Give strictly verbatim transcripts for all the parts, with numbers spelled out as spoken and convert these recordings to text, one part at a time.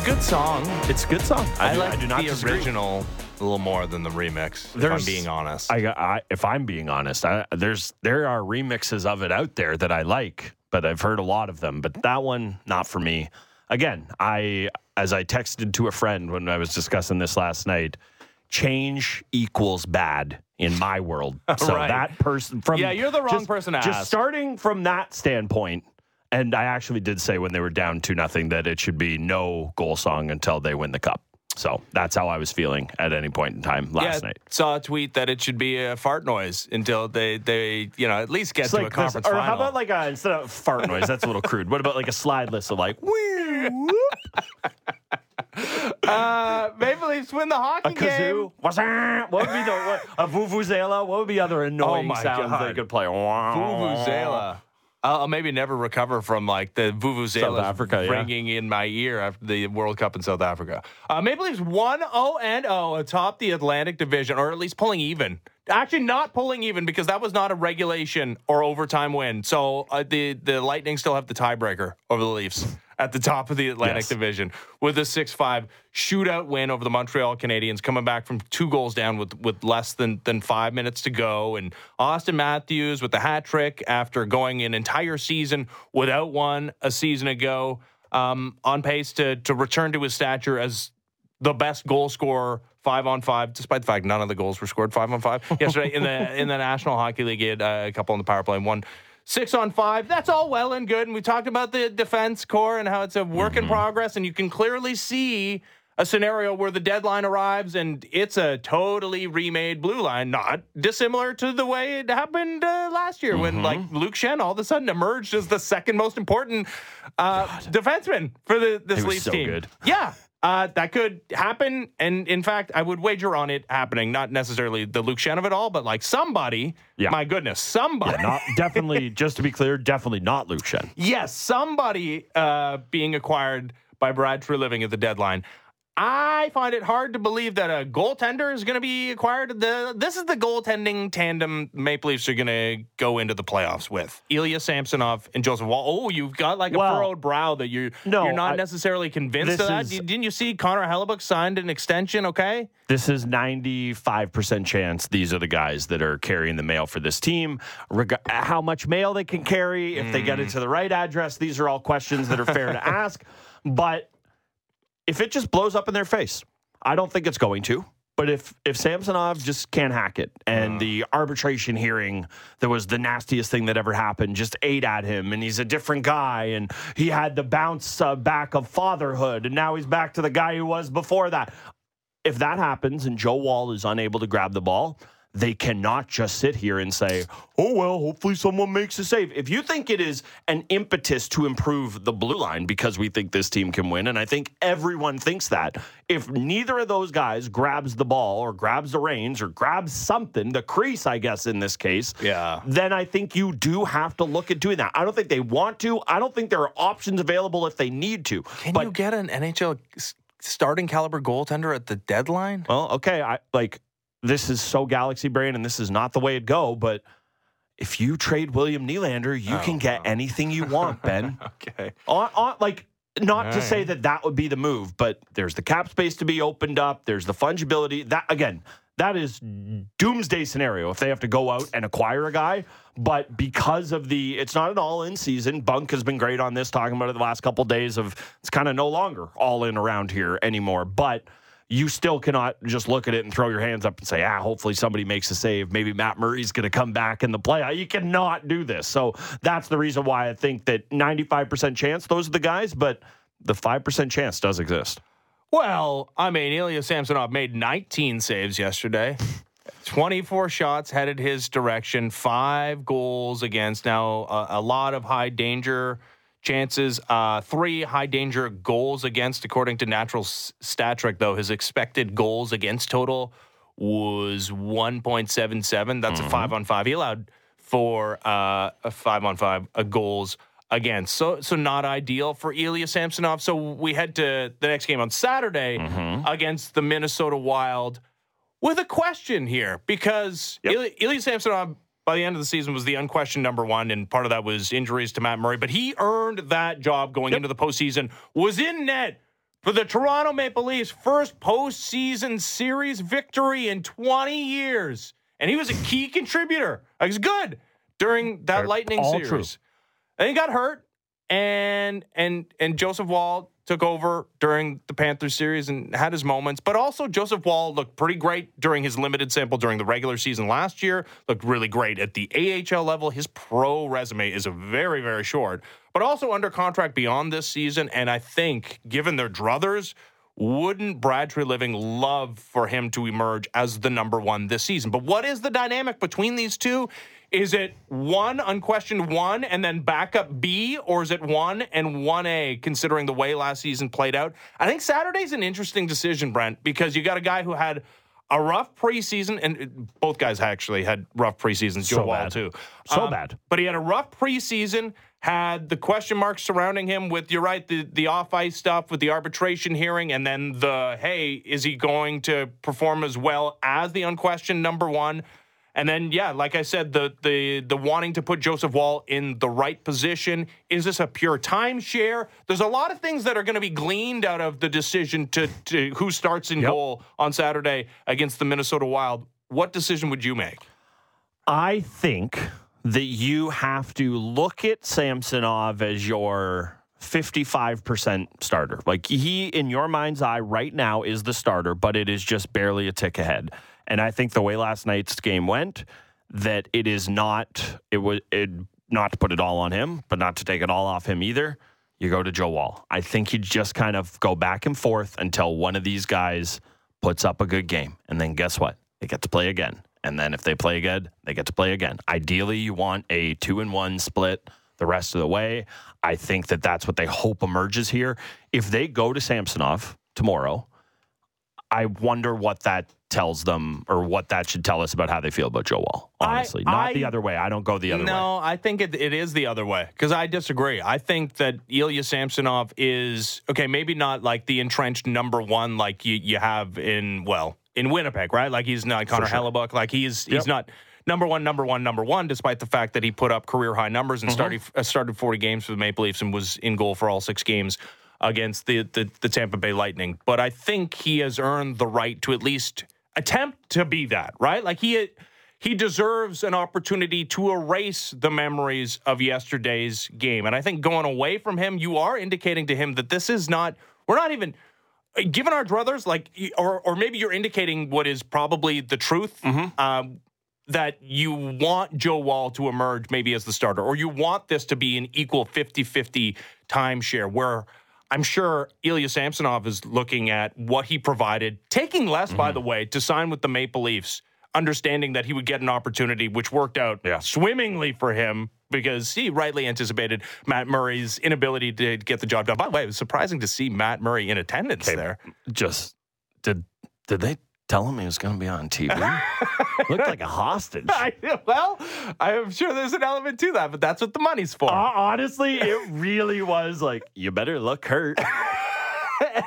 It's a good song. It's a good song. I, I do, like I do not the disagree. original a little more than the remix. If there's, I'm being honest, I, I if I'm being honest, I, there's there are remixes of it out there that I like, but I've heard a lot of them. But that one, not for me. Again, I as I texted to a friend when I was discussing this last night, change equals bad in my world. So right. that person from yeah, you're the wrong just, person to ask. Just starting from that standpoint. And I actually did say when they were down two nothing that it should be no goal song until they win the cup. So that's how I was feeling at any point in time last yeah, night. Saw a tweet that it should be a fart noise until they, they you know, at least get it's to like a conference this, or final. How about like a, instead of fart noise, that's a little crude. What about like a slide list of like, woo? Uh, Maple Leafs win the hockey a kazoo. game. What's that? What would be the what, a vuvuzela? What would be other annoying oh sounds God. they could play? Vuvuzela. I'll maybe never recover from like the vuvuzela ringing yeah. in my ear after the World Cup in South Africa. Uh, Maple Leafs one oh and oh atop the Atlantic Division, or at least pulling even. Actually, not pulling even because that was not a regulation or overtime win. So uh, the the Lightning still have the tiebreaker over the Leafs at the top of the Atlantic yes. Division with a six five shootout win over the Montreal Canadiens, coming back from two goals down with, with less than, than five minutes to go. And Austin Matthews with the hat trick after going an entire season without one a season ago, um, on pace to to return to his stature as the best goal scorer five on five, despite the fact none of the goals were scored five on five yesterday in the in the National Hockey League. He had uh, a couple on the power play and one six on five. That's all well and good. And we talked about the defense core and how it's a work mm-hmm. in progress. And you can clearly see a scenario where the deadline arrives and it's a totally remade blue line, not dissimilar to the way it happened uh, last year mm-hmm. when like Luke Shen all of a sudden emerged as the second most important uh, defenseman for the this Leafs so team. Good. Yeah. Uh, that could happen, and in fact, I would wager on it happening. Not necessarily the Luke Shen of it all, but like somebody. Yeah. My goodness, somebody. Yeah, not, definitely, just to be clear, definitely not Luke Shen. Yes, somebody uh, being acquired by Brad Treliving at the deadline. I find it hard to believe that a goaltender is going to be acquired. The This is the goaltending tandem Maple Leafs are going to go into the playoffs with. Ilya Samsonov and Joseph Woll. Oh, you've got like well, a furrowed brow that you're, no, you're not I, necessarily convinced of that. Is, Didn't you see Connor Hellebuyck signed an extension, okay? This is ninety-five percent chance these are the guys that are carrying the mail for this team. Reg- how much mail they can carry, mm. if they get it to the right address, these are all questions that are fair to ask. But if it just blows up in their face, I don't think it's going to. But if if Samsonov just can't hack it, and uh. the arbitration hearing that was the nastiest thing that ever happened just ate at him, and he's a different guy, and he had the bounce uh, back of fatherhood, and now he's back to the guy he was before that. If that happens and Joe Woll is unable to grab the ball, they cannot just sit here and say, oh, well, hopefully someone makes a save. If you think it is an impetus to improve the blue line because we think this team can win, and I think everyone thinks that, if neither of those guys grabs the ball or grabs the reins or grabs something, the crease, I guess, in this case, yeah. then I think you do have to look at doing that. I don't think they want to. I don't think there are options available if they need to. Can but, you get an N H L starting caliber goaltender at the deadline? Well, okay, I like... This is so galaxy brain, and this is not the way it go, but if you trade William Nylander, you oh, can get no. anything you want, Ben. okay. On, on, like, not All to right. say that that would be the move, but there's the cap space to be opened up. There's the fungibility. That, again, that is doomsday scenario if they have to go out and acquire a guy. But because of the, it's not an all-in season. Bunk has been great on this, talking about it the last couple of days of it's kind of no longer all-in around here anymore. But you still cannot just look at it and throw your hands up and say, ah, hopefully somebody makes a save. Maybe Matt Murray's going to come back in the playoff. You cannot do this. So that's the reason why I think that ninety-five percent chance, those are the guys, but the five percent chance does exist. Well, I mean, Ilya Samsonov made nineteen saves yesterday. twenty-four shots headed his direction, five goals against. Now, uh, a lot of high danger chances, uh, three high danger goals against, according to Natural Stat Trick, though. His expected goals against total was one point seven seven. That's mm-hmm. a five on five. He allowed for uh, a five on five a goals against. So, so not ideal for Ilya Samsonov. So we head to the next game on Saturday mm-hmm. against the Minnesota Wild with a question here because yep. Ilya, Ilya Samsonov, by the end of the season, was the unquestioned number one, and part of that was injuries to Matt Murray. But he earned that job going yep. into the postseason, was in net for the Toronto Maple Leafs' first postseason series victory in twenty years. And he was a key contributor. He was good during that They're Lightning series. True. And he got hurt, and and and Joseph Woll took over during the Panthers series and had his moments. But also, Joseph Woll looked pretty great during his limited sample during the regular season last year, looked really great at the A H L level. His pro resume is a very, very short, but also under contract beyond this season. And I think, given their druthers, wouldn't Brad Treliving love for him to emerge as the number one this season? But what is the dynamic between these two? Is it one, unquestioned one, and then backup B, or is it one and one A, considering the way last season played out? I think Saturday's an interesting decision, Brent, because you got a guy who had a rough preseason, and both guys actually had rough preseasons. Joe so Woll, bad. too. So um, bad. But he had a rough preseason, had the question marks surrounding him with, you're right, the, the off-ice stuff with the arbitration hearing, and then the, hey, is he going to perform as well as the unquestioned number one? And then, yeah, like I said, the the the wanting to put Joseph Woll in the right position. Is this a pure timeshare? There's a lot of things that are going to be gleaned out of the decision to, to who starts in yep. goal on Saturday against the Minnesota Wild. What decision would you make? I think that you have to look at Samsonov as your fifty-five percent starter. Like, he, in your mind's eye right now, is the starter, but it is just barely a tick ahead. And I think the way last night's game went, that it is not, it was it, not to put it all on him, but not to take it all off him either. You go to Joe Woll. I think you just kind of go back and forth until one of these guys puts up a good game. And then guess what? They get to play again. And then if they play good, they get to play again. Ideally, you want a two and one split the rest of the way. I think that that's what they hope emerges here. If they go to Samsonov tomorrow, I wonder what that tells them, or what that should tell us about how they feel about Joe Woll, honestly. I, Not I, the other way. I don't go the other no, way. No, I think it, it is the other way, because I disagree. I think that Ilya Samsonov is, okay, maybe not like the entrenched number one like you, you have in, well, in Winnipeg, right? Like, he's not Connor sure. Hellebuyck. Like, he's he's yep. not number one, number one, number one, despite the fact that he put up career-high numbers and mm-hmm. started, uh, started forty games for the Maple Leafs and was in goal for all six games against the, the, the Tampa Bay Lightning. But I think he has earned the right to at least attempt to be that, right? Like, he he deserves an opportunity to erase the memories of yesterday's game. And I think going away from him, you are indicating to him that this is not, we're not even, given our druthers, like, or, or maybe you're indicating what is probably the truth, mm-hmm. um, that you want Joe Woll to emerge maybe as the starter, or you want this to be an equal fifty-fifty timeshare, where I'm sure Ilya Samsonov is looking at what he provided, taking less, mm-hmm. by the way, to sign with the Maple Leafs, understanding that he would get an opportunity, which worked out yeah. swimmingly for him, because he rightly anticipated Matt Murray's inability to get the job done. By the way, it was surprising to see Matt Murray in attendance okay, there. Just, did did they tell him he was going to be on T V? Looked like a hostage. I, well, I'm sure there's an element to that, but that's what the money's for. Uh, honestly, it really was like, you better look hurt.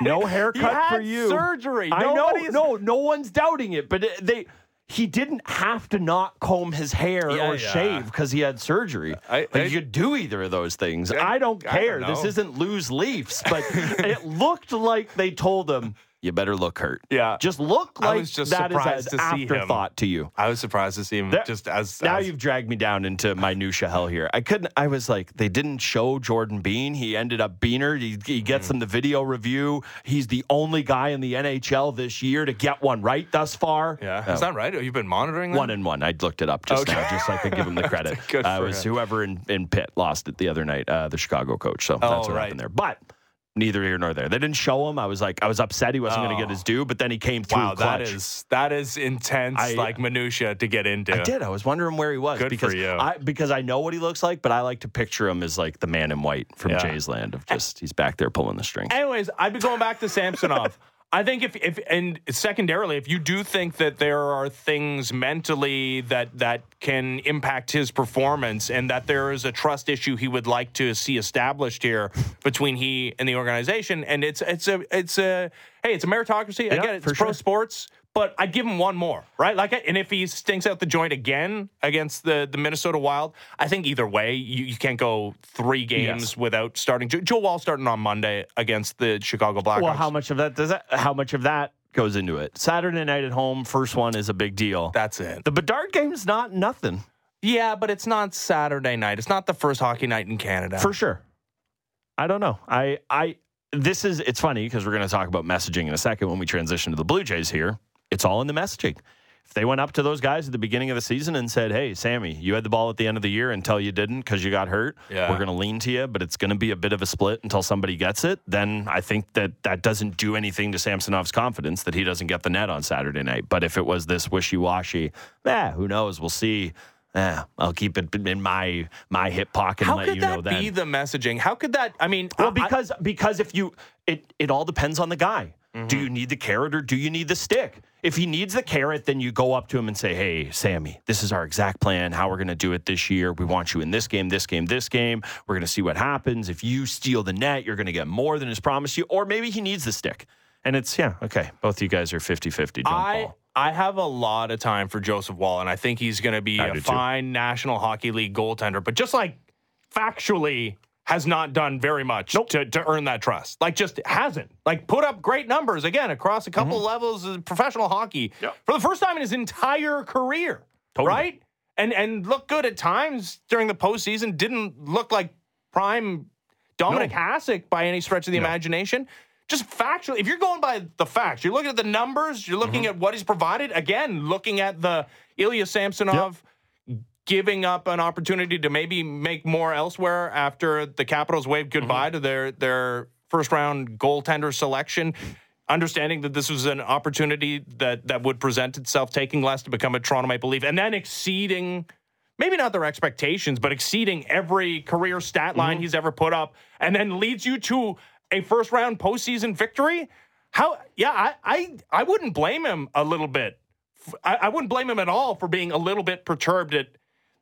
No haircut for you. Surgery. I Nobody's... know. No, no one's doubting it. But they, he didn't have to not comb his hair yeah, or yeah. shave because he had surgery. I, like, I, you could do either of those things. I, I don't care. I don't this isn't lose Leafs, but it looked like they told him, you better look hurt. Yeah. Just look like just that is an afterthought to you. I was surprised to see him that, just as... Now as, you've dragged me down into minutia hell here. I couldn't... I was like, they didn't show Jordan Bean. He ended up Beaner. He, he gets mm-hmm. him the video review. He's the only guy in the N H L this year to get one right thus far. Yeah. Oh. Is that right? You've been monitoring that? One and one. I looked it up just okay. now, just so I could give him the credit. Good uh, for it was him. Whoever in, in Pitt lost it the other night, uh, the Chicago coach. So oh, that's what right. happened there. But... neither here nor there. They didn't show him. I was like, I was upset he wasn't oh. going to get his due, but then he came through wow, clutch. That is, that is intense, I, like, minutia to get into. I did. I was wondering where he was. Good because for you. I, because I know what he looks like, but I like to picture him as, like, the man in white from yeah. Jay's Land of just, he's back there pulling the strings. Anyways, I'd be going back to Samsonov. I think if, if, and secondarily, if you do think that there are things mentally that, that can impact his performance, and that there is a trust issue he would like to see established here between he and the organization, and it's it's a it's a hey, it's a meritocracy. Again, yeah, it's pro sure. sports, but I'd give him one more, right? Like, and if he stinks out the joint again against the, the Minnesota Wild, I think either way, you, you can't go three games yes. without starting. Joe, Joe Woll starting on Monday against the Chicago Blackhawks. Well, how much of that does that? How much of that goes into it? Saturday night at home, first one is a big deal. That's it. The Bedard game's not nothing. Yeah, but it's not Saturday night. It's not the first hockey night in Canada. For sure. I don't know. I I this is it's funny because we're going to talk about messaging in a second when we transition to the Blue Jays here. It's all in the messaging. If they went up to those guys at the beginning of the season and said, hey, Sammy, you had the ball at the end of the year until you didn't because you got hurt. Yeah. We're going to lean to you, but it's going to be a bit of a split until somebody gets it. Then I think that that doesn't do anything to Samsonov's confidence that he doesn't get the net on Saturday night. But if it was this wishy-washy, eh, who knows? We'll see. Eh, I'll keep it in my my hip pocket and let you know that. How could that be the messaging? How could that, I mean. Well, because I, because if you, it, it all depends on the guy. Mm-hmm. Do you need the carrot or do you need the stick? If he needs the carrot, then you go up to him and say, hey, Sammy, this is our exact plan, how we're going to do it this year. We want you in this game, this game, this game. We're going to see what happens. If you steal the net, you're going to get more than is promised you. Or maybe he needs the stick. And it's, yeah, okay, both of you guys are fifty-fifty. I, I have a lot of time for Joseph Woll, and I think he's going to be I a fine too. National Hockey League goaltender. But just like factually... has not done very much nope. to, to earn that trust. Like, just hasn't. Like, put up great numbers, again, across a couple mm-hmm. levels of professional hockey yep. for the first time in his entire career, totally. Right? And and looked good at times during the postseason. Didn't look like prime Dominic no. Hasek by any stretch of the no. imagination. Just factually, if you're going by the facts, you're looking at the numbers, you're looking mm-hmm. at what he's provided. Again, looking at the Ilya Samsonov yep. giving up an opportunity to maybe make more elsewhere after the Capitals waved goodbye mm-hmm. to their, their first-round goaltender selection, understanding that this was an opportunity that, that would present itself, taking less to become a Toronto Maple Leaf, and then exceeding, maybe not their expectations, but exceeding every career stat line mm-hmm. he's ever put up, and then leads you to a first-round postseason victory? How? Yeah, I, I, I wouldn't blame him a little bit. I, I wouldn't blame him at all for being a little bit perturbed at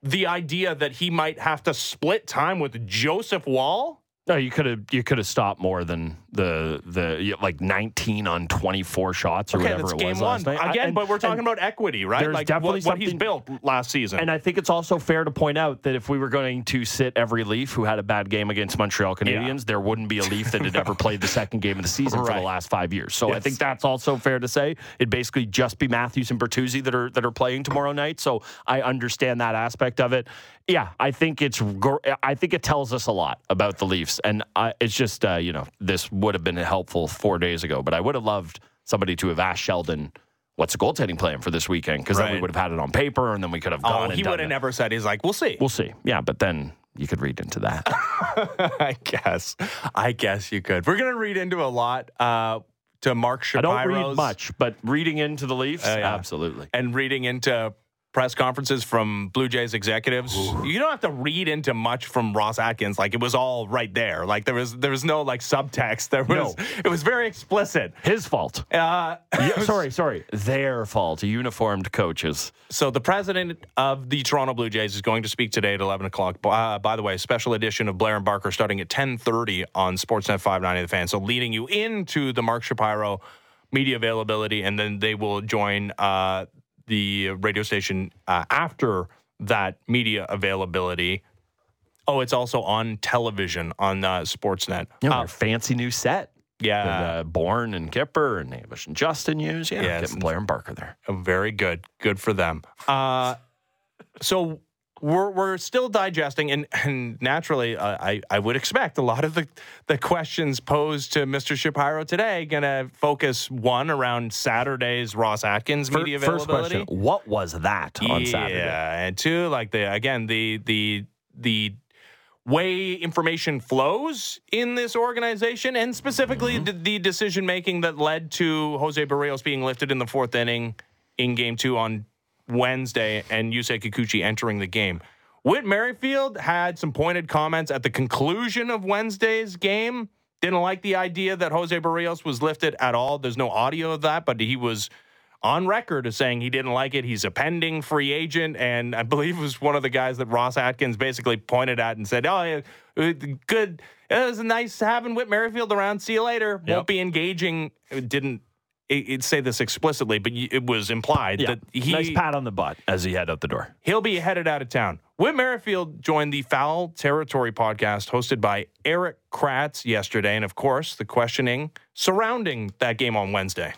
the idea that he might have to split time with Joseph Woll. No, you could have you could have stopped more than the the like nineteen on twenty-four shots or okay, whatever it was one. Last night. Again, I, and, but we're talking about equity, right? There's like definitely what, what he's built last season. And I think it's also fair to point out that if we were going to sit every Leaf who had a bad game against Montreal Canadiens, yeah. there wouldn't be a Leaf that had no. ever played the second game of the season right. for the last five years. So yes. I think that's also fair to say. It'd basically just be Matthews and Bertuzzi that are that are playing tomorrow night. So I understand that aspect of it. Yeah, I think it's I think it tells us a lot about the Leafs, and I, it's just uh, you know this would have been helpful four days ago, but I would have loved somebody to have asked Sheldon, "What's the goaltending plan for this weekend?" Because right. then we would have had it on paper, and then we could have gone. Oh, and he would have never said. He's like, "We'll see, we'll see." Yeah, but then you could read into that. I guess, I guess you could. We're gonna read into a lot. Uh, to Mark Shapiro's. I don't read much, but reading into the Leafs, uh, yeah. absolutely, and reading into press conferences from Blue Jays executives. Ooh. You don't have to read into much from Ross Atkins. Like, it was all right there. Like, there was there was no, like, subtext. There was, no. It was very explicit. His fault. Uh, yeah, sorry, sorry. Their fault. Uniformed coaches. So the president of the Toronto Blue Jays is going to speak today at eleven o'clock. Uh, by the way, special edition of Blair and Barker starting at ten thirty on Sportsnet five ninety The Fan. So leading you into the Mark Shapiro media availability, and then they will join... Uh, the radio station uh, after that media availability. Oh, it's also on television on uh, Sportsnet. Yeah, uh, our fancy new set. Yeah. That, uh, Bourne and Kipper and Navish and Justin use. Yeah, yeah, getting Blair and Barker there. Very good. Good for them. Uh, so we're we're still digesting, and, and naturally, uh, I, I would expect a lot of the, the questions posed to Mister Shapiro today going to focus, one, around Saturday's Ross Atkins first, media availability. First question, what was that on yeah, Saturday? Yeah, and two, like, the again, the the the way information flows in this organization, and specifically mm-hmm. the, the decision-making that led to José Berríos being lifted in the fourth inning in Game two on Wednesday, and Yusei Kikuchi entering the game. Whit Merrifield had some pointed comments at the conclusion of Wednesday's game. Didn't like the idea that José Berríos was lifted at all. There's no audio of that, but he was on record as saying he didn't like it. He's a pending free agent, and I believe it was one of the guys that Ross Atkins basically pointed at and said, oh, good. It was nice having Whit Merrifield around. See you later. Won't yep. be engaging. It didn't it'd say this explicitly, but it was implied yeah. that he... Nice pat on the butt as he headed out the door. He'll be headed out of town. Whit Merrifield joined the Foul Territory podcast hosted by Eric Kratz yesterday, and of course, the questioning surrounding that game on Wednesday.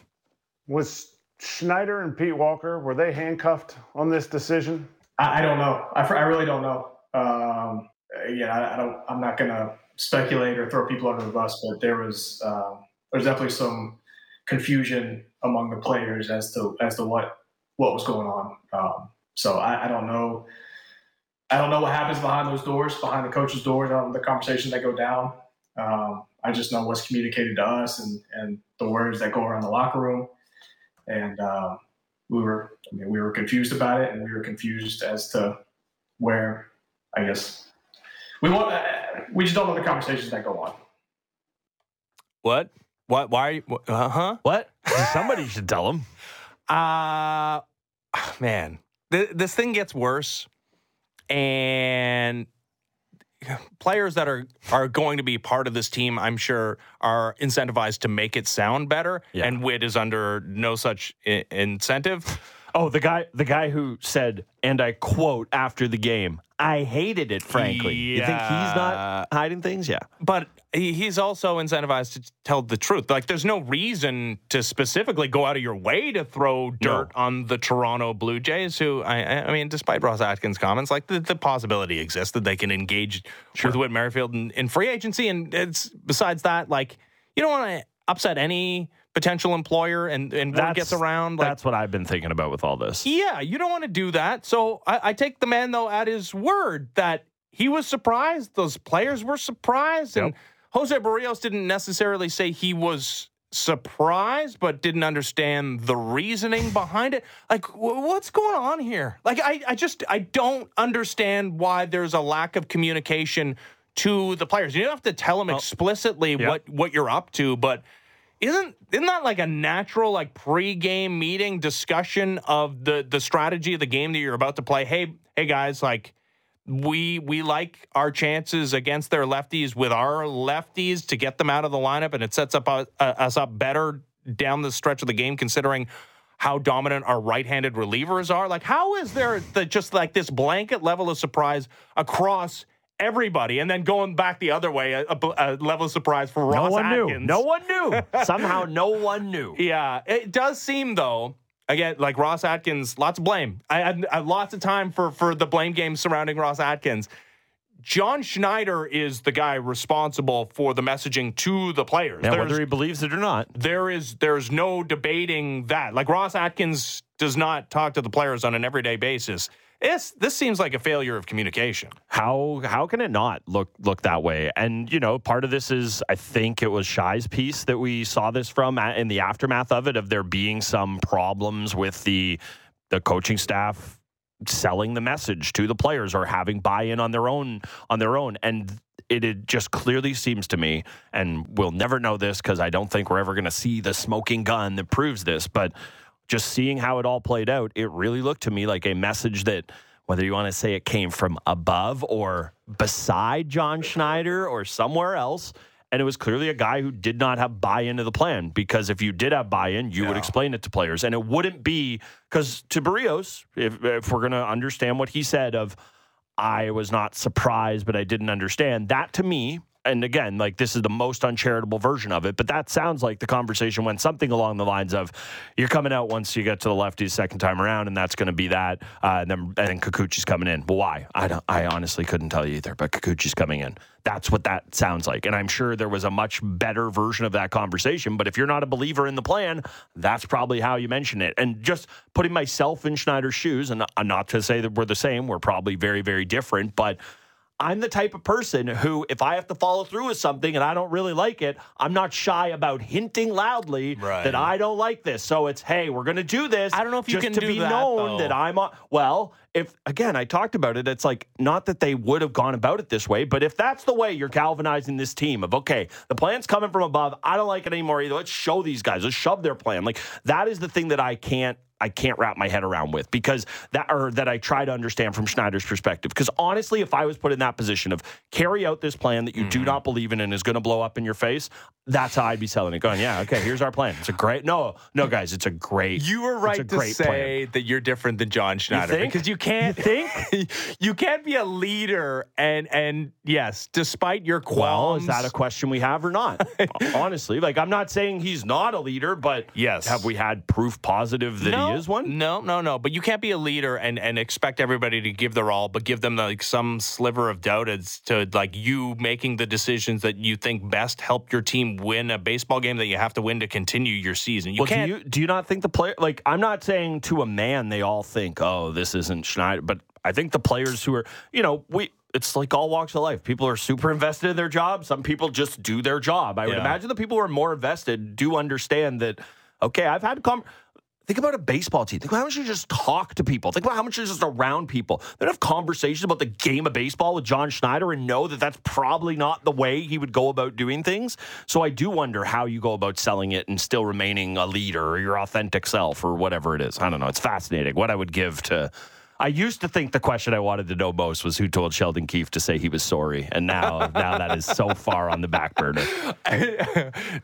Was Schneider and Pete Walker, were they handcuffed on this decision? I, I don't know. I, I really don't know. Um, yeah, I, I don't, I'm not going to speculate or throw people under the bus, but there was uh, there's definitely some confusion among the players as to as to what what was going on. Um, so I, I don't know. I don't know what happens behind those doors, behind the coach's doors, I don't know the conversations that go down. Um, I just know what's communicated to us and, and the words that go around the locker room. And uh, we were I mean, we were confused about it, and we were confused as to where, I guess, we want. Uh, we just don't know the conversations that go on. What? What? Why are you? Uh huh. What? Somebody should tell him. Uh, man, th- this thing gets worse, and players that are, are going to be part of this team, I'm sure, are incentivized to make it sound better. Yeah. And Whit is under no such I- incentive. Oh, the guy, the guy who said, and I quote after the game, "I hated it, frankly." Yeah. You think he's not hiding things? Yeah. But he's also incentivized to tell the truth. Like, there's no reason to specifically go out of your way to throw dirt no. on the Toronto Blue Jays, who, I, I mean, despite Ross Atkins' comments, like, the, the possibility exists that they can engage sure. with Whit Merrifield in, in free agency. And it's, besides that, like, you don't want to upset any potential employer, and, and word gets around. Like, that's what I've been thinking about with all this. Yeah, you don't want to do that. So I, I take the man, though, at his word that he was surprised. Those players were surprised. Yep. And José Berríos didn't necessarily say he was surprised, but didn't understand the reasoning behind it. Like, w- what's going on here? Like, I, I just, I don't understand why there's a lack of communication to the players. You don't have to tell them explicitly oh, yeah. what, what you're up to, but... Isn't isn't that like a natural, like, pre-game meeting discussion of the, the strategy of the game that you're about to play? Hey, hey guys, like, we we like our chances against their lefties with our lefties to get them out of the lineup, and it sets up uh, us up better down the stretch of the game, considering how dominant our right-handed relievers are. Like, how is there the, just like this blanket level of surprise across everybody, and then going back the other way, a, a, a level of surprise for Ross no one Atkins. Knew. No one knew. Somehow no one knew. Yeah, it does seem, though, again, like Ross Atkins, lots of blame. I, I, I lots of time for, for the blame game surrounding Ross Atkins. John Schneider is the guy responsible for the messaging to the players. Yeah, whether he believes it or not. There is there's no debating that. Like, Ross Atkins does not talk to the players on an everyday basis. It's, this seems like a failure of communication. How how can it not look look that way? And, you know, part of this is, I think it was Shai's piece that we saw this from in the aftermath of it, of there being some problems with the the coaching staff selling the message to the players or having buy-in on their own. on their own. And it, it just clearly seems to me, and we'll never know this because I don't think we're ever going to see the smoking gun that proves this, but... Just seeing how it all played out, it really looked to me like a message that, whether you want to say it came from above or beside John Schneider or somewhere else, and it was clearly a guy who did not have buy-in to the plan, because if you did have buy-in, you yeah. would explain it to players. And it wouldn't be, because to Berríos, if, if we're going to understand what he said of, I was not surprised, but I didn't understand, that to me... And again, like, this is the most uncharitable version of it, but that sounds like the conversation went something along the lines of, you're coming out once you get to the lefties second time around, and that's going to be that. Uh, and then and then Kikuchi's coming in. Well, why? I don't. I honestly couldn't tell you either, but Kikuchi's coming in. That's what that sounds like. And I'm sure there was a much better version of that conversation, but if you're not a believer in the plan, that's probably how you mention it. And just putting myself in Schneider's shoes, and not to say that we're the same, we're probably very, very different, but... I'm the type of person who, if I have to follow through with something and I don't really like it, I'm not shy about hinting loudly right. that I don't like this. So it's, hey, we're going to do this. I don't know if you can do that, just to be known that I'm on. Well, if, again, I talked about it, it's like, not that they would have gone about it this way, but if that's the way you're galvanizing this team of, okay, the plan's coming from above, I don't like it anymore either, let's show these guys, let's shove their plan. Like, that is the thing that I can't, I can't wrap my head around with, because that, or that I try to understand from Schneider's perspective. Because honestly, if I was put in that position of carry out this plan that you mm. do not believe in and is going to blow up in your face, That's how I'd be selling it. Going, yeah, okay, here's our plan. It's a great... No, no, guys, it's a great... You were right to say plan. That you're different than John Schneider. You think? Because you can't think... you can't be a leader and, and yes, despite your qualms... Well, is that a question we have or not? Honestly, like, I'm not saying he's not a leader, but yes, have we had proof positive that no, he is one? No, no, no. But you can't be a leader and, and expect everybody to give their all, but give them, like, some sliver of doubt as to, like, you making the decisions that you think best help your team win a baseball game that you have to win to continue your season. You well, can't. Do you, do you not think the player? Like, I'm not saying to a man they all think, oh, this isn't Schneider, but I think the players who are, you know, we. It's like all walks of life. People are super invested in their job. Some people just do their job. I yeah. would imagine the people who are more invested do understand that. Okay, I've had. Com- Think about a baseball team. Think about how much you just talk to people. Think about how much you're just around people. They don't have conversations about the game of baseball with John Schneider and know that that's probably not the way he would go about doing things. So I do wonder how you go about selling it and still remaining a leader or your authentic self or whatever it is. I don't know. It's fascinating what I would give to... I used to think the question I wanted to know most was who told Sheldon Keefe to say he was sorry. And now now that is so far on the back burner.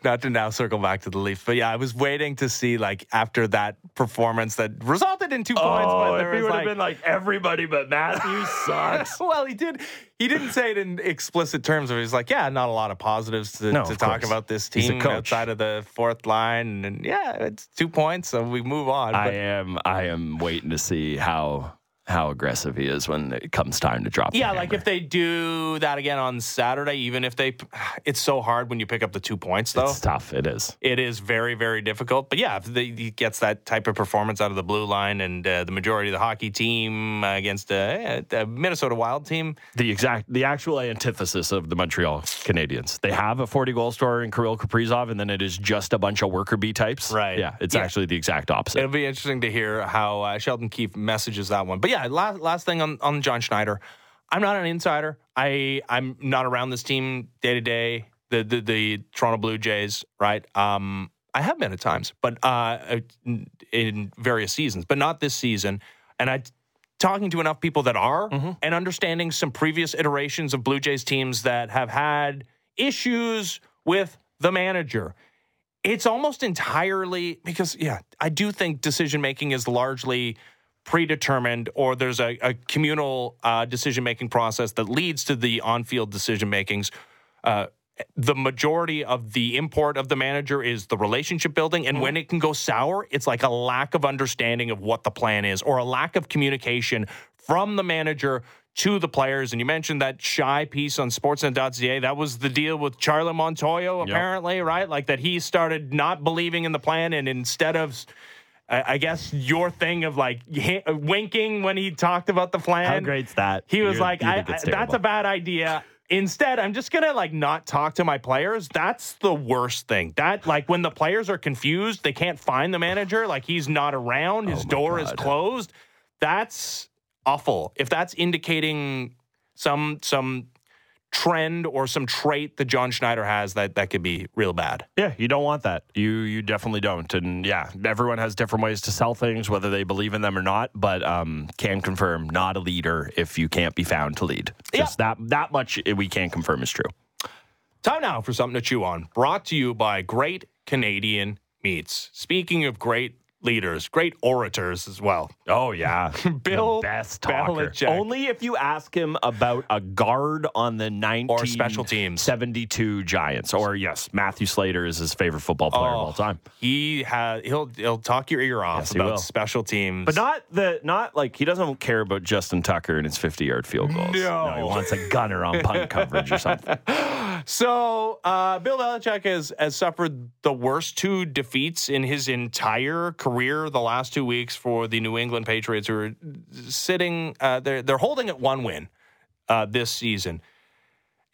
Not to now circle back to the Leafs, but yeah, I was waiting to see, like, after that performance that resulted in two oh, points. Oh, if he would like, have been like, everybody but Matthews sucks. Well, he did. He didn't say it in explicit terms. But he was like, yeah, not a lot of positives to, no, to of talk course. About this team outside of the fourth line. And yeah, it's two points, so we move on. But I am, I am waiting to see how... how aggressive he is when it comes time to drop. Yeah, the like if they do that again on Saturday, even if they... It's so hard when you pick up the two points, though. It's tough. It is. It is very, very difficult. But yeah, if they, he gets that type of performance out of the blue line and uh, the majority of the hockey team uh, against uh, a Minnesota Wild team. The exact, the actual antithesis of the Montreal Canadiens. They have a forty-goal scorer in Kirill Kaprizov, and then it is just a bunch of worker bee types. Right. Yeah, it's yeah. actually the exact opposite. It'll be interesting to hear how uh, Sheldon Keefe messages that one. But yeah, Yeah, last, last thing on, on John Schneider. I'm not an insider. I, I'm not around this team day to day, the the the Toronto Blue Jays, right? Um, I have been at times, but uh, in various seasons, but not this season. And I talking to enough people that are mm-hmm. and understanding some previous iterations of Blue Jays teams that have had issues with the manager. It's almost entirely because, yeah, I do think decision making is largely predetermined, or there's a, a communal uh, decision-making process that leads to the on-field decision-makings. Uh, the majority of the import of the manager is the relationship building, and mm. when it can go sour, it's like a lack of understanding of what the plan is, or a lack of communication from the manager to the players. And you mentioned that shy piece on sportsnet dot c a. That was the deal with Charlie Montoyo, apparently, yep. right? Like that he started not believing in the plan, and instead of... I guess your thing of like h- winking when he talked about the plan. How great's that? He was You're, like, I, I, that's a bad idea. Instead, I'm just going to like not talk to my players. That's the worst thing. That like when the players are confused, they can't find the manager. Like he's not around. His oh door God. is closed. That's awful. If that's indicating some, some, trend or some trait that John Schneider has, that that could be real bad. Yeah, you don't want that. You you definitely don't. And yeah, everyone has different ways to sell things, whether they believe in them or not, but um, can confirm not a leader if you can't be found to lead. Just yeah. that, that much we can confirm is true. Time now for something to chew on. Brought to you by Great Canadian Meats. Speaking of great leaders, great orators as well. Oh, yeah. Bill Belichick. Only if you ask him about a guard on the nineteen seventy-two Giants. Or, yes, Matthew Slater is his favorite football player oh, of all time. He has, he'll he'll talk your ear off yes, about special teams. But not the not like he doesn't care about Justin Tucker and his fifty-yard field goals. No. no. He wants a gunner on punt coverage or something. So, uh, Bill Belichick has, has suffered the worst two defeats in his entire career. Career the last two weeks for the New England Patriots, who are sitting, uh, they're they're holding at one win uh, this season,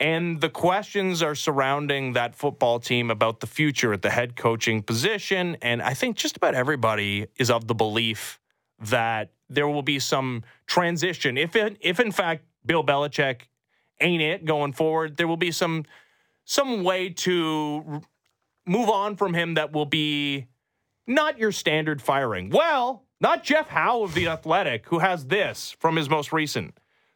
and the questions are surrounding that football team about the future at the head coaching position. And I think just about everybody is of the belief that there will be some transition. If it, if in fact Bill Belichick ain't it going forward, there will be some some way to move on from him that will be. Not your standard firing. Well, not Jeff Howe of The Athletic, who has this from his most recent.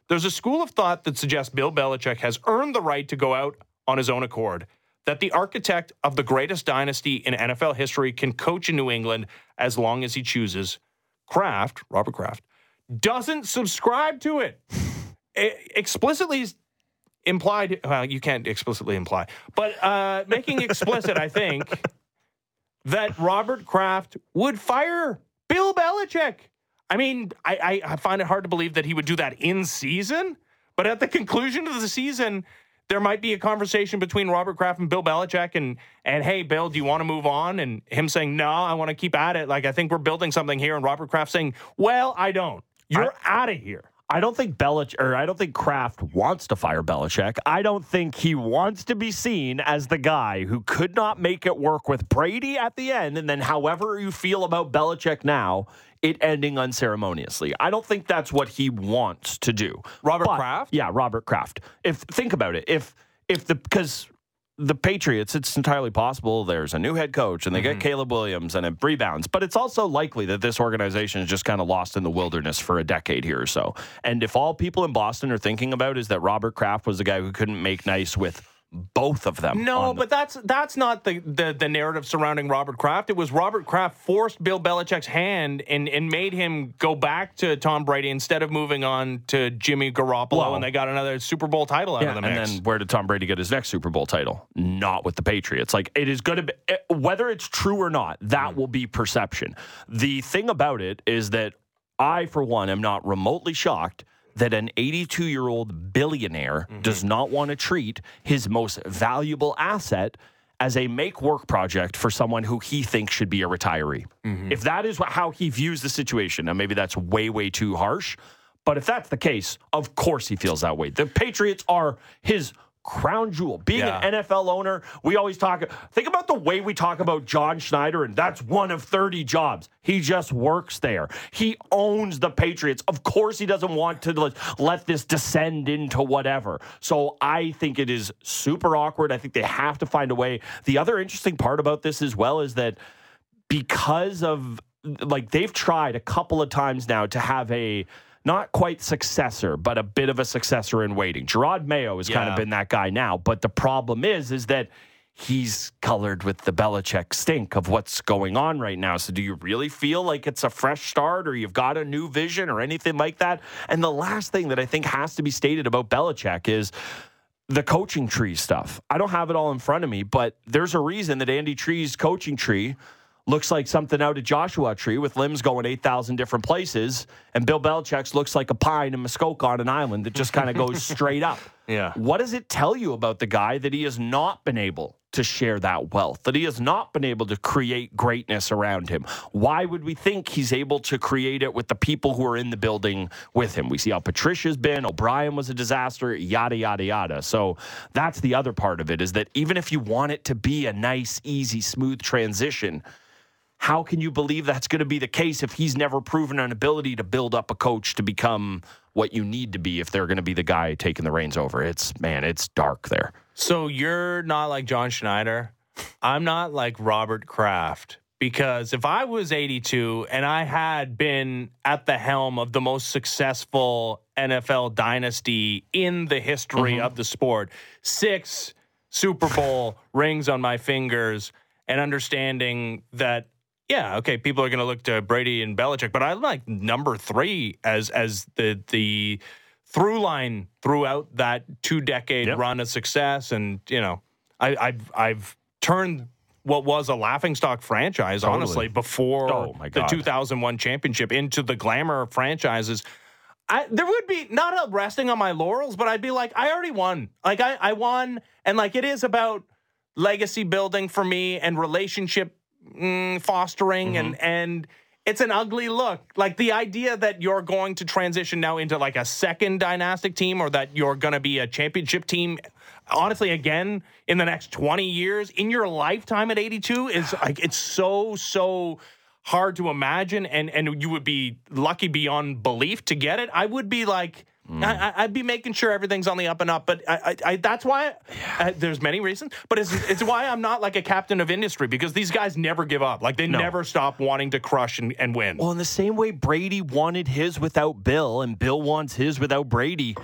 There's a school of thought that suggests Bill Belichick has earned the right to go out on his own accord. that the architect of the greatest dynasty in N F L history can coach in New England as long as he chooses. Kraft, Robert Kraft, doesn't subscribe to it. It explicitly implied, well, you can't explicitly imply, but uh, making explicit, I think, that Robert Kraft would fire Bill Belichick. I mean, I, I, I find it hard to believe that he would do that in season, but at the conclusion of the season, there might be a conversation between Robert Kraft and Bill Belichick and, and hey, Bill, do you want to move on? And him saying, no, I want to keep at it. Like, I think we're building something here. And Robert Kraft saying, well, I don't. You're out of here. I don't think Belich or I don't think Kraft wants to fire Belichick. I don't think he wants to be seen as the guy who could not make it work with Brady at the end, and then however you feel about Belichick now, it ending unceremoniously. I don't think that's what he wants to do. Robert but, Kraft? Yeah, Robert Kraft. If think about it. If if the because the Patriots, it's entirely possible there's a new head coach and they mm-hmm. get Caleb Williams and it rebounds. But it's also likely that this organization is just kind of lost in the wilderness for a decade here or so. And if all people in Boston are thinking about is that Robert Kraft was the guy who couldn't make nice with both of them. No, but the- that's that's not the, the, the narrative surrounding Robert Kraft. It was Robert Kraft forced Bill Belichick's hand and, and made him go back to Tom Brady instead of moving on to Jimmy Garoppolo, well, and they got another Super Bowl title out yeah, of the mix. And then where did Tom Brady get his next Super Bowl title? Not with the Patriots. Like, it is going to be, it, whether it's true or not, that will be perception. The thing about it is that I, for one, am not remotely shocked that an eighty-two-year-old billionaire mm-hmm. does not want to treat his most valuable asset as a make-work project for someone who he thinks should be a retiree. Mm-hmm. If that is how he views the situation, now maybe that's way, way too harsh, but if that's the case, of course he feels that way. The Patriots are his crown jewel. Being yeah. an N F L owner, we always talk, think about the way we talk about John Schneider, and that's one of thirty jobs. He just works there. He owns the Patriots. Of course he doesn't want to let this descend into whatever. So I think it is super awkward. I think they have to find a way. The other interesting part about this as well is that because of, like, they've tried a couple of times now to have a not quite successor, but a bit of a successor in waiting. Gerard Mayo has yeah. kind of been that guy now, but the problem is, is that he's colored with the Belichick stink of what's going on right now. So do you really feel like it's a fresh start or you've got a new vision or anything like that? And the last thing that I think has to be stated about Belichick is the coaching tree stuff. I don't have it all in front of me, but there's a reason that Andy Tree's coaching tree looks like something out of Joshua Tree with limbs going eight thousand different places. And Bill Belichick's looks like a pine in Muskoka on an island that just kind of goes straight up. Yeah. What does it tell you about the guy that he has not been able to share that wealth, that he has not been able to create greatness around him? Why would we think he's able to create it with the people who are in the building with him? We see how Patricia's been, O'Brien was a disaster, yada, yada, yada. So that's the other part of it, is that even if you want it to be a nice, easy, smooth transition, how can you believe that's going to be the case if he's never proven an ability to build up a coach to become what you need to be if they're going to be the guy taking the reins over? It's, man, it's dark there. So you're not like John Schneider. I'm not like Robert Kraft, because if I was eighty-two and I had been at the helm of the most successful N F L dynasty in the history mm-hmm. of the sport, six Super Bowl rings on my fingers, and understanding that, yeah, okay, people are going to look to Brady and Belichick, but I like number three as as the the through line throughout that two decade yep. run of success. And you know, I, I've I've turned what was a laughingstock franchise, totally. honestly, before oh, my God. the two thousand one championship into the glamour of franchises. I, there would be not a resting on my laurels, but I'd be like, I already won. Like I I won, and like it is about legacy building for me and relationship Mm, fostering mm-hmm. and and it's an ugly look. Like the idea that you're going to transition now into like a second dynastic team, or that you're going to be a championship team honestly again in the next twenty years in your lifetime at eighty-two, is like, it's so so hard to imagine, and and you would be lucky beyond belief to get it. I would be like Mm. I, I'd be making sure everything's on the up and up, but I, I, I, that's why yeah. I, there's many reasons, but it's it's why I'm not like a captain of industry, because these guys never give up. Like they no. never stop wanting to crush and, and win. Well, in the same way Brady wanted his without Bill and Bill wants his without Brady,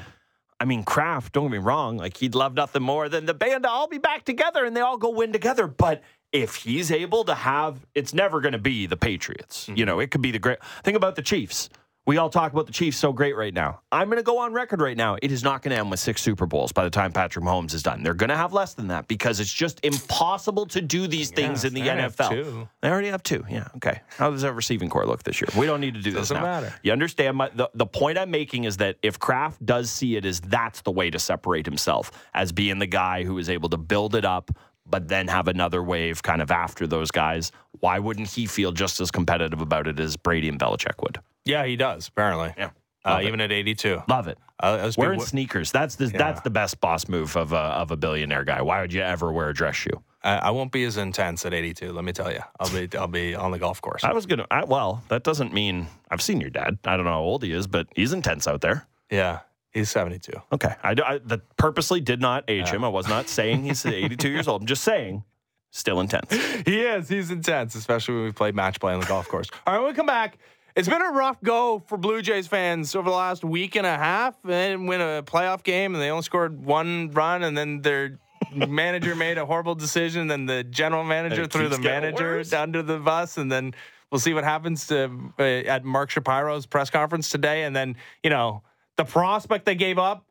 I mean, Kraft, don't get me wrong, like he'd love nothing more than the band to all be back together and they all go win together. But if he's able to have, it's never going to be the Patriots. Mm-hmm. You know, it could be the great thing about the Chiefs. We all talk about the Chiefs so great right now. I'm going to go on record right now. It is not going to end with six Super Bowls by the time Patrick Mahomes is done. They're going to have less than that because it's just impossible to do these things yeah, in the N F L. They already have two. Yeah, okay. How does that receiving core look this year? We don't need to do this now. Doesn't matter. You understand? My, the, the point I'm making is that if Kraft does see it as that's the way to separate himself as being the guy who is able to build it up, but then have another wave kind of after those guys, why wouldn't he feel just as competitive about it as Brady and Belichick would? Yeah, he does, apparently. Yeah, uh, even at eighty-two. Love it. Uh, Wearing people... sneakers. That's the, yeah. that's the best boss move of a, of a billionaire guy. Why would you ever wear a dress shoe? I, I won't be as intense at eighty-two, let me tell you. I'll be I'll be on the golf course. I was going to... Well, that doesn't mean... I've seen your dad. I don't know how old he is, but he's intense out there. Yeah, he's seventy-two. Okay. I, I the, purposely did not age yeah. him. I was not saying he's eighty-two years old. I'm just saying... Still intense. He is. He's intense, especially when we play match play on the golf course. All right, when we come back, it's been a rough go for Blue Jays fans over the last week and a half. They didn't win a playoff game, and they only scored one run, and then their manager made a horrible decision, and the general manager threw the manager worse. under the bus, and then we'll see what happens to uh, at Mark Shapiro's press conference today. And then, you know, the prospect they gave up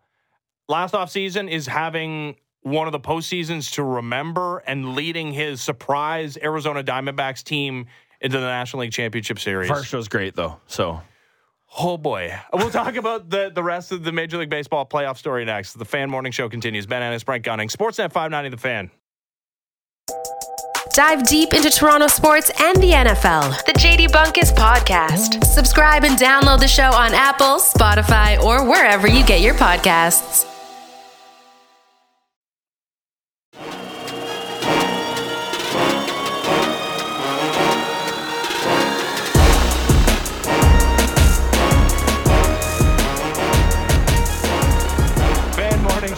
last offseason is having one of the postseasons to remember and leading his surprise Arizona Diamondbacks team into the National League Championship Series. Varsho's great, though. So, oh, boy. We'll talk about the, the rest of the Major League Baseball playoff story next. The Fan Morning Show continues. Ben Ennis, Brent Gunning, Sportsnet five ninety, The Fan. Dive deep into Toronto sports and the N F L. The J D Bunkus Podcast. Subscribe and download the show on Apple, Spotify, or wherever you get your podcasts.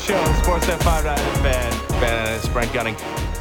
Sportsnet five ninety, Ben. Ben Ennis, Brent Gunning.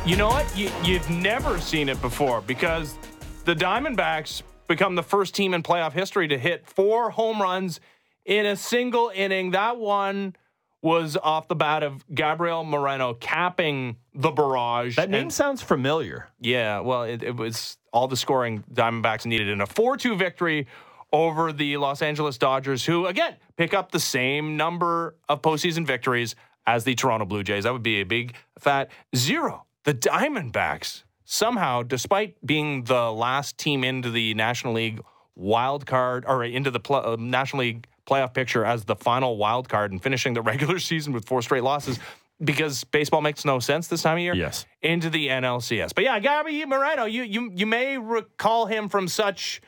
You know what? You, you've never seen it before because the Diamondbacks become the first team in playoff history to hit four home runs in a single inning. That one was off the bat of Gabriel Moreno capping the barrage. That name and, sounds familiar. Yeah, well, it, it was all the scoring Diamondbacks needed in a four two victory over the Los Angeles Dodgers, who, again, pick up the same number of postseason victories as the Toronto Blue Jays. That would be a big, fat zero. The Diamondbacks, somehow, despite being the last team into the National League wild card, or into the pl- uh, National League playoff picture as the final wild card and finishing the regular season with four straight losses, because baseball makes no sense this time of year, yes, into the N L C S. But yeah, Gabby Moreno, you, you, you may recall him from such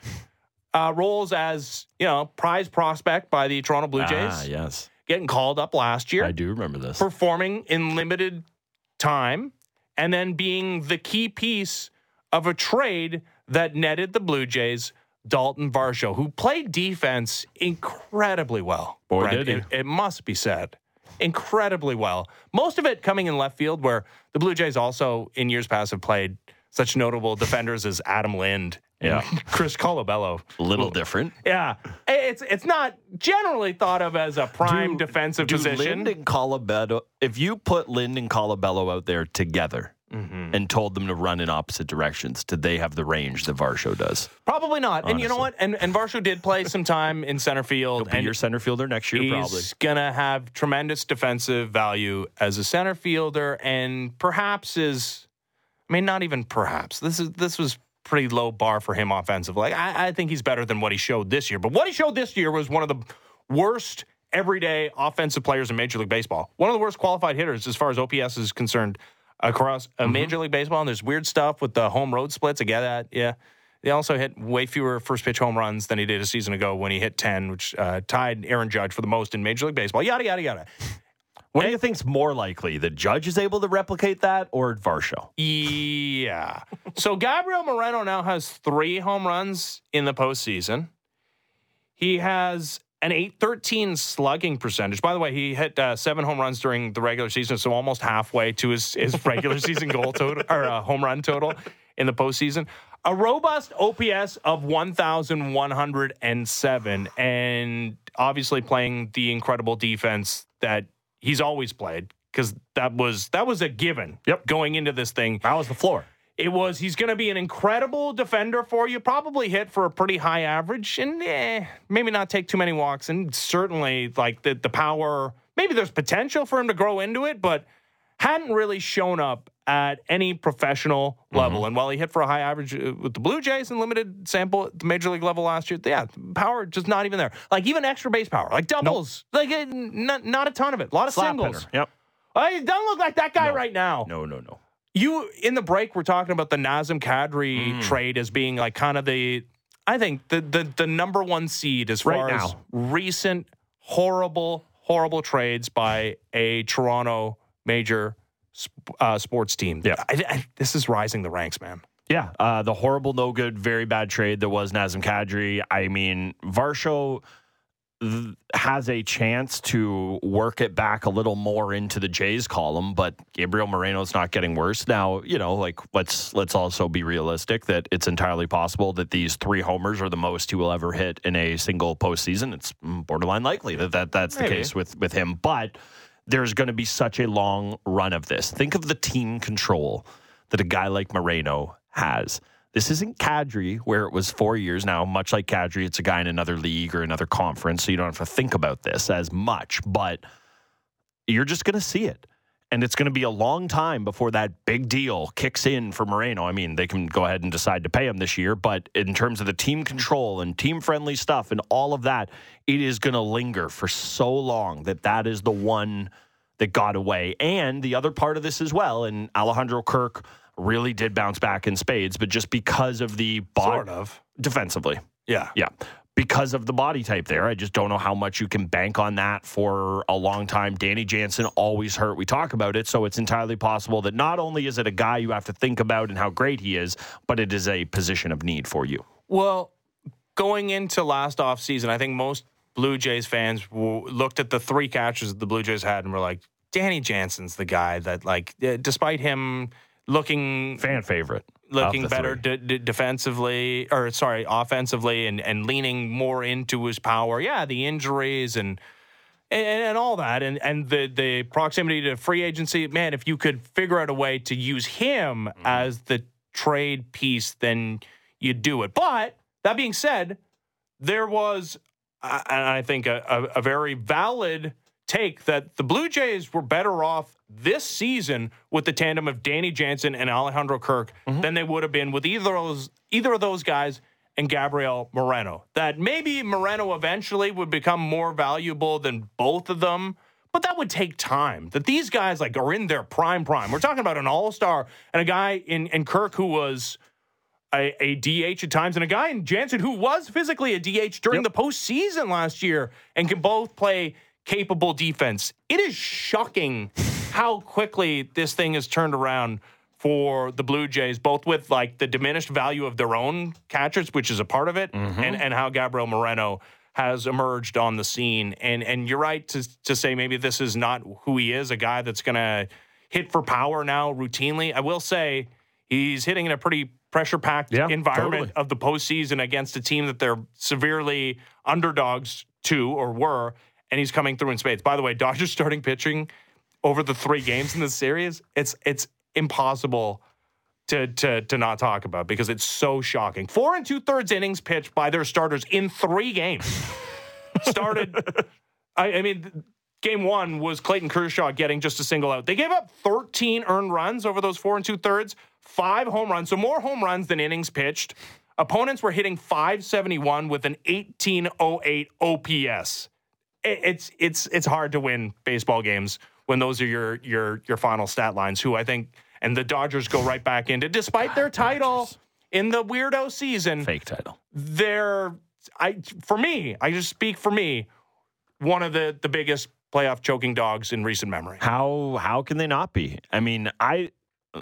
uh, roles as, you know, prize prospect by the Toronto Blue Jays. Ah, yes. Getting called up last year. I do remember this. Performing in limited time and then being the key piece of a trade that netted the Blue Jays Dalton Varsho, who played defense incredibly well. Boy, right? did he. It, it must be said. Incredibly well. Most of it coming in left field, where the Blue Jays also, in years past, have played such notable defenders as Adam Lind. Yeah, Chris Colabello. A little different. Yeah, it's it's not generally thought of as a prime do, defensive do position. Lind and Colabello, if you put Lind and Colabello out there together mm-hmm. and told them to run in opposite directions, did they have the range that Varsho does? Probably not. Honestly. And you know what? And and Varsho did play some time in center field. He'll be and your center fielder next year, he's probably. He's going to have tremendous defensive value as a center fielder, and perhaps is, I mean, not even perhaps. This is this was. pretty low bar for him offensively. Like, I, I think he's better than what he showed this year. But what he showed this year was one of the worst everyday offensive players in Major League Baseball. One of the worst qualified hitters as far as O P S is concerned across mm-hmm. Major League Baseball. And there's weird stuff with the home road splits. I get that. Yeah. They also hit way fewer first pitch home runs than he did a season ago when he hit ten, which uh, tied Aaron Judge for the most in Major League Baseball. Yada, yada, yada. What do you think's more likely, that Judge is able to replicate that or Varsho? Yeah. So Gabriel Moreno now has three home runs in the postseason. He has an eight thirteen slugging percentage. By the way, he hit uh, seven home runs during the regular season, so almost halfway to his, his regular season goal total or uh, home run total in the postseason. A robust O P S of one thousand one hundred seven, and obviously playing the incredible defense that he's always played, because that was that was a given. Yep. Going into this thing. That was the floor. It was, he's going to be an incredible defender for you, probably hit for a pretty high average, and eh, maybe not take too many walks, and certainly like the, the power, maybe there's potential for him to grow into it, but hadn't really shown up at any professional level. Mm-hmm. And while he hit for a high average with the Blue Jays in limited sample at the major league level last year, yeah, power just not even there. Like even extra base power, like doubles, nope. like not, not a ton of it. A lot of Slap singles. Hitter. Yep. Uh, he doesn't look like that guy no. right now. No, no, no. You, in the break, we're talking about the Nazem Kadri mm. trade as being like kind of the, I think, the the, the number one seed as right far now. As recent horrible, horrible trades by a Toronto major uh, sports team. Yeah. I, I, this is rising the ranks, man. Yeah, uh, the horrible, no good, very bad trade that was Nazem Kadri. I mean, Varsho has a chance to work it back a little more into the Jays column, but Gabriel Moreno's not getting worse. Now, you know, like let's let's also be realistic that it's entirely possible that these three homers are the most he will ever hit in a single postseason. It's borderline likely that, that that's the Maybe. case with, with him, but there's going to be such a long run of this. Think of the team control that a guy like Moreno has. This isn't Kadri, where it was four years now. Much like Kadri, it's a guy in another league or another conference, so you don't have to think about this as much. But you're just going to see it. And it's going to be a long time before that big deal kicks in for Moreno. I mean, they can go ahead and decide to pay him this year, but in terms of the team control and team-friendly stuff and all of that, it is going to linger for so long that that is the one that got away. And the other part of this as well, and Alejandro Kirk really did bounce back in spades, but just because of the body... Sort of. Defensively. Yeah. Yeah. Because of the body type there, I just don't know how much you can bank on that for a long time. Danny Jansen always hurt. We talk about it, so it's entirely possible that not only is it a guy you have to think about and how great he is, but it is a position of need for you. Well, going into last offseason, I think most Blue Jays fans w- looked at the three catchers that the Blue Jays had and were like, Danny Jansen's the guy that, like, despite him... Looking fan favorite, looking better de- de- defensively, or sorry, offensively, and, and leaning more into his power. Yeah, the injuries and and, and all that, and, and the, the proximity to free agency. Man, if you could figure out a way to use him mm-hmm. as the trade piece, then you do it. But that being said, there was, and I think a, a, a very valid take that the Blue Jays were better off this season with the tandem of Danny Jansen and Alejandro Kirk mm-hmm. than they would have been with either of those either of those guys and Gabriel Moreno. That maybe Moreno eventually would become more valuable than both of them, but that would take time. That these guys like are in their prime prime. We're talking about an all-star and a guy in, in Kirk who was a, a D H at times and a guy in Jansen who was physically a D H during yep. the postseason last year and can both play capable defense. It is shocking how quickly this thing is turned around for the Blue Jays, both with like the diminished value of their own catchers, which is a part of it, mm-hmm. and, and how Gabriel Moreno has emerged on the scene. And and you're right to, to say maybe this is not who he is, a guy that's going to hit for power now routinely. I will say he's hitting in a pretty pressure-packed yeah, environment totally. of the postseason against a team that they're severely underdogs to or were, and he's coming through in spades. By the way, Dodgers starting pitching over the three games in this series, it's it's impossible to to to not talk about because it's so shocking. Four and two-thirds innings pitched by their starters in three games. Started, I, I mean, game one was Clayton Kershaw getting just a single out. They gave up thirteen earned runs over those four and two-thirds, five home runs, so more home runs than innings pitched. Opponents were hitting five seventy-one with an eighteen oh eight O P S. It, it's it's it's hard to win baseball games when those are your your your final stat lines, who I think, and the Dodgers go right back into, despite their title Dodgers. in the weirdo season. Fake title. They're, I for me, I just speak for me, one of the, the biggest playoff choking dogs in recent memory. How how can they not be? I mean, I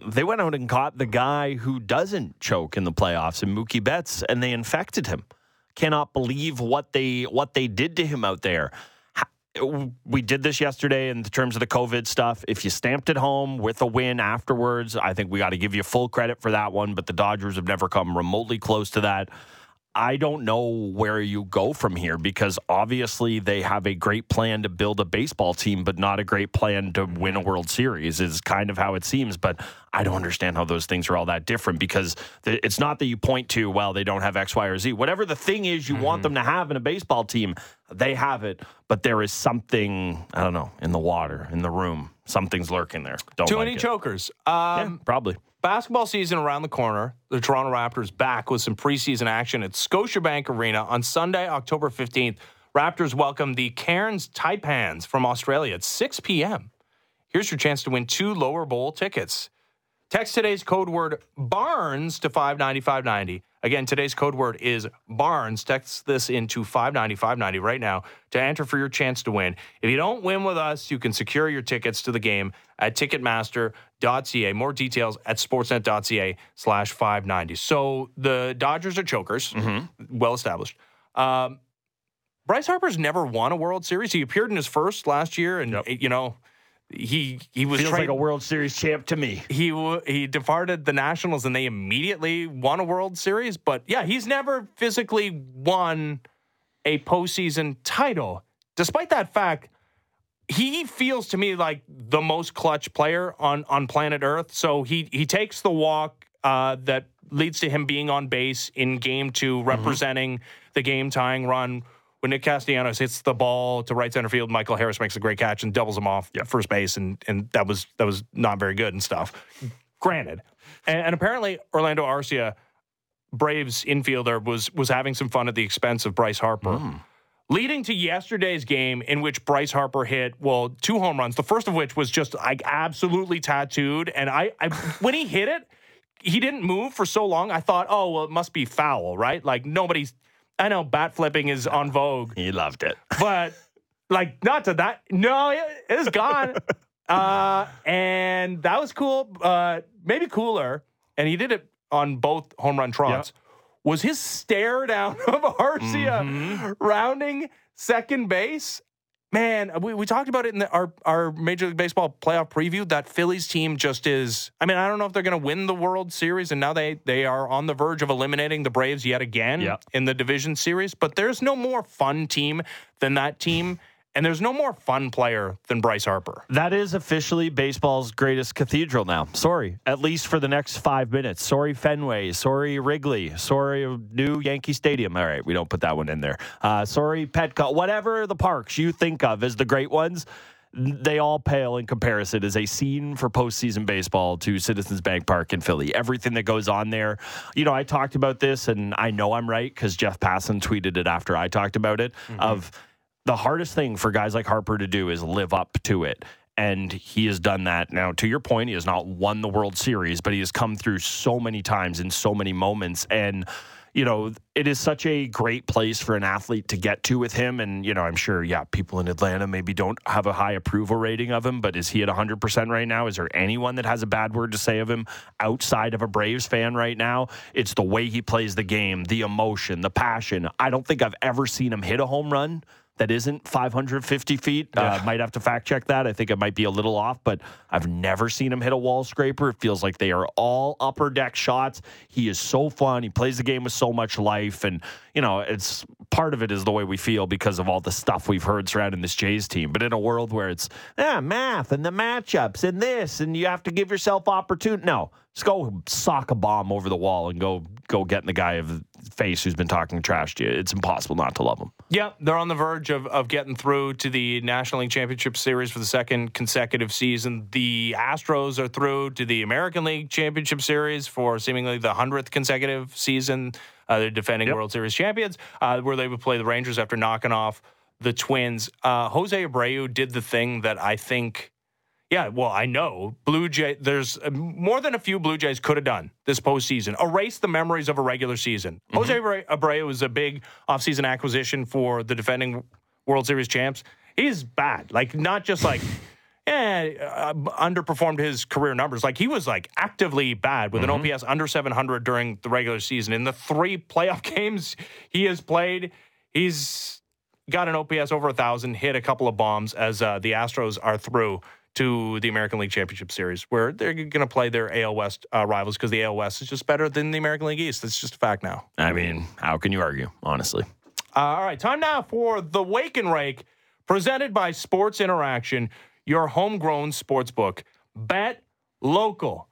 they went out and caught the guy who doesn't choke in the playoffs, and Mookie Betts, and they infected him. Cannot believe what they what they did to him out there. We did this yesterday in terms of the COVID stuff. If you stamped it home with a win afterwards, I think we got to give you full credit for that one, but the Dodgers have never come remotely close to that. I don't know where you go from here, because obviously they have a great plan to build a baseball team, but not a great plan to win a World Series is kind of how it seems. But I don't understand how those things are all that different, because it's not that you point to, well, they don't have X, Y, or Z. Whatever the thing is you mm-hmm. want them to have in a baseball team, they have it. But there is something, I don't know, in the water, in the room. Something's lurking there. Don't Too like many it. chokers. Um, yeah, probably. Basketball season around the corner. The Toronto Raptors back with some preseason action at Scotiabank Arena on Sunday, October fifteenth. Raptors welcome the Cairns Taipans from Australia at six p.m. Here's your chance to win two lower bowl tickets. Text today's code word Barnes to five ninety-five ninety. Again, today's code word is Barnes. Text this into five ninety-five ninety right now to enter for your chance to win. If you don't win with us, you can secure your tickets to the game at Ticketmaster dot c a. More details at sportsnet dot c a slash five ninety. So the Dodgers are chokers, mm-hmm. well established. Um, Bryce Harper's never won a World Series. He appeared in his first last year, and yep. you know he he was feels tra- like a World Series champ to me. He he departed the Nationals, and they immediately won a World Series. But yeah, he's never physically won a postseason title. Despite that fact, he feels to me like the most clutch player on, on planet Earth. So he, he takes the walk uh, that leads to him being on base in game two, representing mm-hmm. the game-tying run when Nick Castellanos hits the ball to right center field. Michael Harris makes a great catch and doubles him off yeah. first base, and, and that was that was not very good and stuff. Granted. And, and apparently Orlando Arcia, Braves infielder, was, was having some fun at the expense of Bryce Harper. Mm. Leading to yesterday's game, in which Bryce Harper hit, well, two home runs. The first of which was just like absolutely tattooed. And I, I when he hit it, he didn't move for so long. I thought, oh, well, it must be foul, right? Like nobody's. I know bat flipping is on vogue. He loved it, but like not to that. No, it, it's gone. uh, and that was cool. Uh, maybe cooler. And he did it on both home run trots. Yep. Was his stare down of Arcia mm-hmm. rounding second base? Man, we, we talked about it in the, our, our Major League Baseball playoff preview. That Phillies team just is... I mean, I don't know if they're going to win the World Series, and now they, they are on the verge of eliminating the Braves yet again yep. in the division series, but there's no more fun team than that team. And there's no more fun player than Bryce Harper. That is officially baseball's greatest cathedral now. Sorry, at least for the next five minutes. Sorry, Fenway. Sorry, Wrigley. Sorry, new Yankee Stadium. All right, we don't put that one in there. Uh, sorry, Petco. Whatever the parks you think of as the great ones, they all pale in comparison as a scene for postseason baseball to Citizens Bank Park in Philly. Everything that goes on there. You know, I talked about this, and I know I'm right because Jeff Passan tweeted it after I talked about it, mm-hmm. of... the hardest thing for guys like Harper to do is live up to it. And he has done that. Now, to your point, he has not won the World Series, but he has come through so many times in so many moments. And, you know, it is such a great place for an athlete to get to with him. And, you know, I'm sure, yeah, people in Atlanta maybe don't have a high approval rating of him, but is he at one hundred percent right now? Is there anyone that has a bad word to say of him outside of a Braves fan right now? It's the way he plays the game, the emotion, the passion. I don't think I've ever seen him hit a home run that isn't five hundred fifty feet. I yeah. uh, might have to fact check that. I think it might be a little off, but I've never seen him hit a wall scraper. It feels like they are all upper deck shots. He is so fun. He plays the game with so much life. And, you know, it's part of it is the way we feel because of all the stuff we've heard surrounding this Jays team. But in a world where it's ah, math and the matchups and this, and you have to give yourself opportunity. No, just go sock a bomb over the wall and go go get in the guy of face who's been talking trash to you. It's impossible not to love him. Yeah, they're on the verge of, of getting through to the National League Championship Series for the second consecutive season. The Astros are through to the American League Championship Series for seemingly the hundredth consecutive season. Uh, they're defending yep. World Series champions, uh, where they would play the Rangers after knocking off the Twins. Uh, Jose Abreu did the thing that I think... Yeah, well, I know. Blue Jay, there's more than a few Blue Jays could have done this postseason. Erase the memories of a regular season. Mm-hmm. Jose Abreu was a big offseason acquisition for the defending World Series champs. He's bad. Like, not just like, eh, uh, underperformed his career numbers. Like, he was, like, actively bad with mm-hmm. an O P S under seven hundred during the regular season. In the three playoff games he has played, he's got an O P S over one thousand, hit a couple of bombs as uh, the Astros are through to the American League Championship Series, where they're going to play their A L West uh, rivals because the A L West is just better than the American League East. That's just a fact now. I mean, how can you argue, honestly? Uh, all right, time now for the Wake and Rake, presented by Sports Interaction, your homegrown sportsbook. Bet local.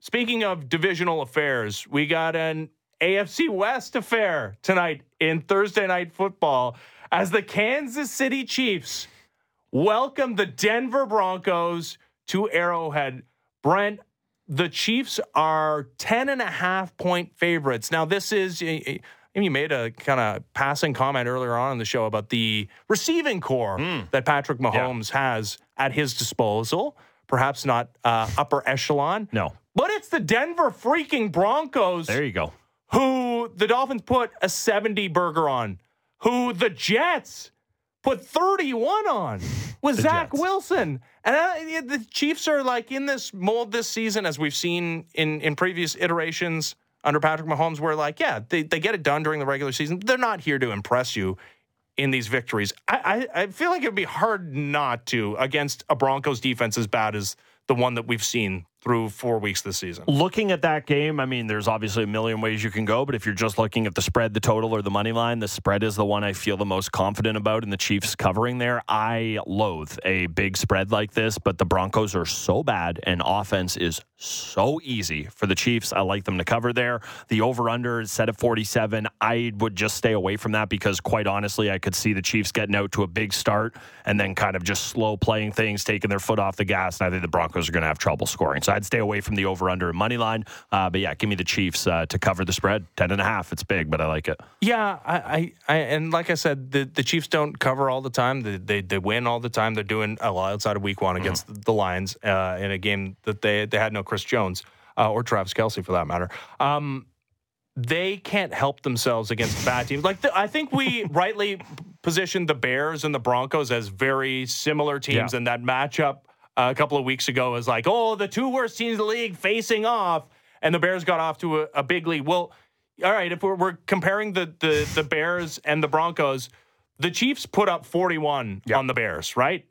Speaking of divisional affairs, we got an A F C West affair tonight in Thursday Night Football as the Kansas City Chiefs welcome the Denver Broncos to Arrowhead. Brent, the Chiefs are ten and a half point favorites. Now, this is, I mean, you made a kind of passing comment earlier on in the show about the receiving core mm. that Patrick Mahomes yeah. has at his disposal. Perhaps not uh, upper echelon. No. But it's the Denver freaking Broncos. There you go. Who the Dolphins put a seventy burger on. Who the Jets put thirty-one on with Zach Jets. Wilson. And I, the Chiefs are like in this mold this season, as we've seen in, in previous iterations under Patrick Mahomes, where like, yeah, they, they get it done during the regular season. They're not here to impress you in these victories. I, I, I feel like it would be hard not to against a Broncos defense as bad as the one that we've seen through four weeks this season. Looking at that game, I mean, there's obviously a million ways you can go, but if you're just looking at the spread, the total, or the money line, the spread is the one I feel the most confident about in the Chiefs covering there. I loathe a big spread like this, but the Broncos are so bad and offense is so easy for the Chiefs. I like them to cover there. The over-under is set at forty-seven. I would just stay away from that because, quite honestly, I could see the Chiefs getting out to a big start and then kind of just slow playing things, taking their foot off the gas, and I think the Broncos are going to have trouble scoring. So I'd stay away from the over-under and money line. Uh, but, yeah, give me the Chiefs uh, to cover the spread. Ten and a half. It's big, but I like it. Yeah, I, I, I and like I said, the, the Chiefs don't cover all the time. They, they they win all the time. They're doing a lot outside of week one against mm-hmm. the Lions uh, in a game that they, they had no Chris Jones uh, or Travis Kelce, for that matter. Um, they can't help themselves against bad teams. Like the, I think we rightly positioned the Bears and the Broncos as very similar teams yeah. in that matchup. Uh, a couple of weeks ago, it was like, oh, the two worst teams in the league facing off, and the Bears got off to a, a big lead. Well, all right, if we're, we're comparing the, the the Bears and the Broncos, the Chiefs put up forty-one yep. on the Bears, right?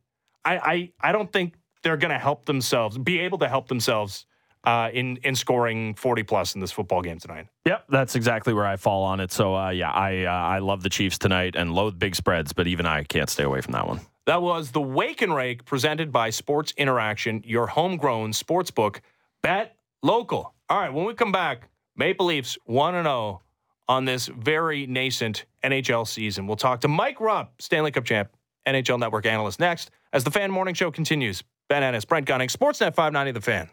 I, I, I don't think they're going to help themselves, be able to help themselves uh, in, in scoring forty-plus in this football game tonight. Yep, that's exactly where I fall on it. So, uh, yeah, I, uh, I love the Chiefs tonight and loathe big spreads, but even I can't stay away from that one. That was the Wake and Rake presented by Sports Interaction, your homegrown sportsbook. Bet local. All right, when we come back, Maple Leafs one and oh on this very nascent N H L season. We'll talk to Mike Rupp, Stanley Cup champ, N H L Network analyst, next as the Fan Morning Show continues. Ben Ennis, Brent Gunning, Sportsnet five ninety The Fan.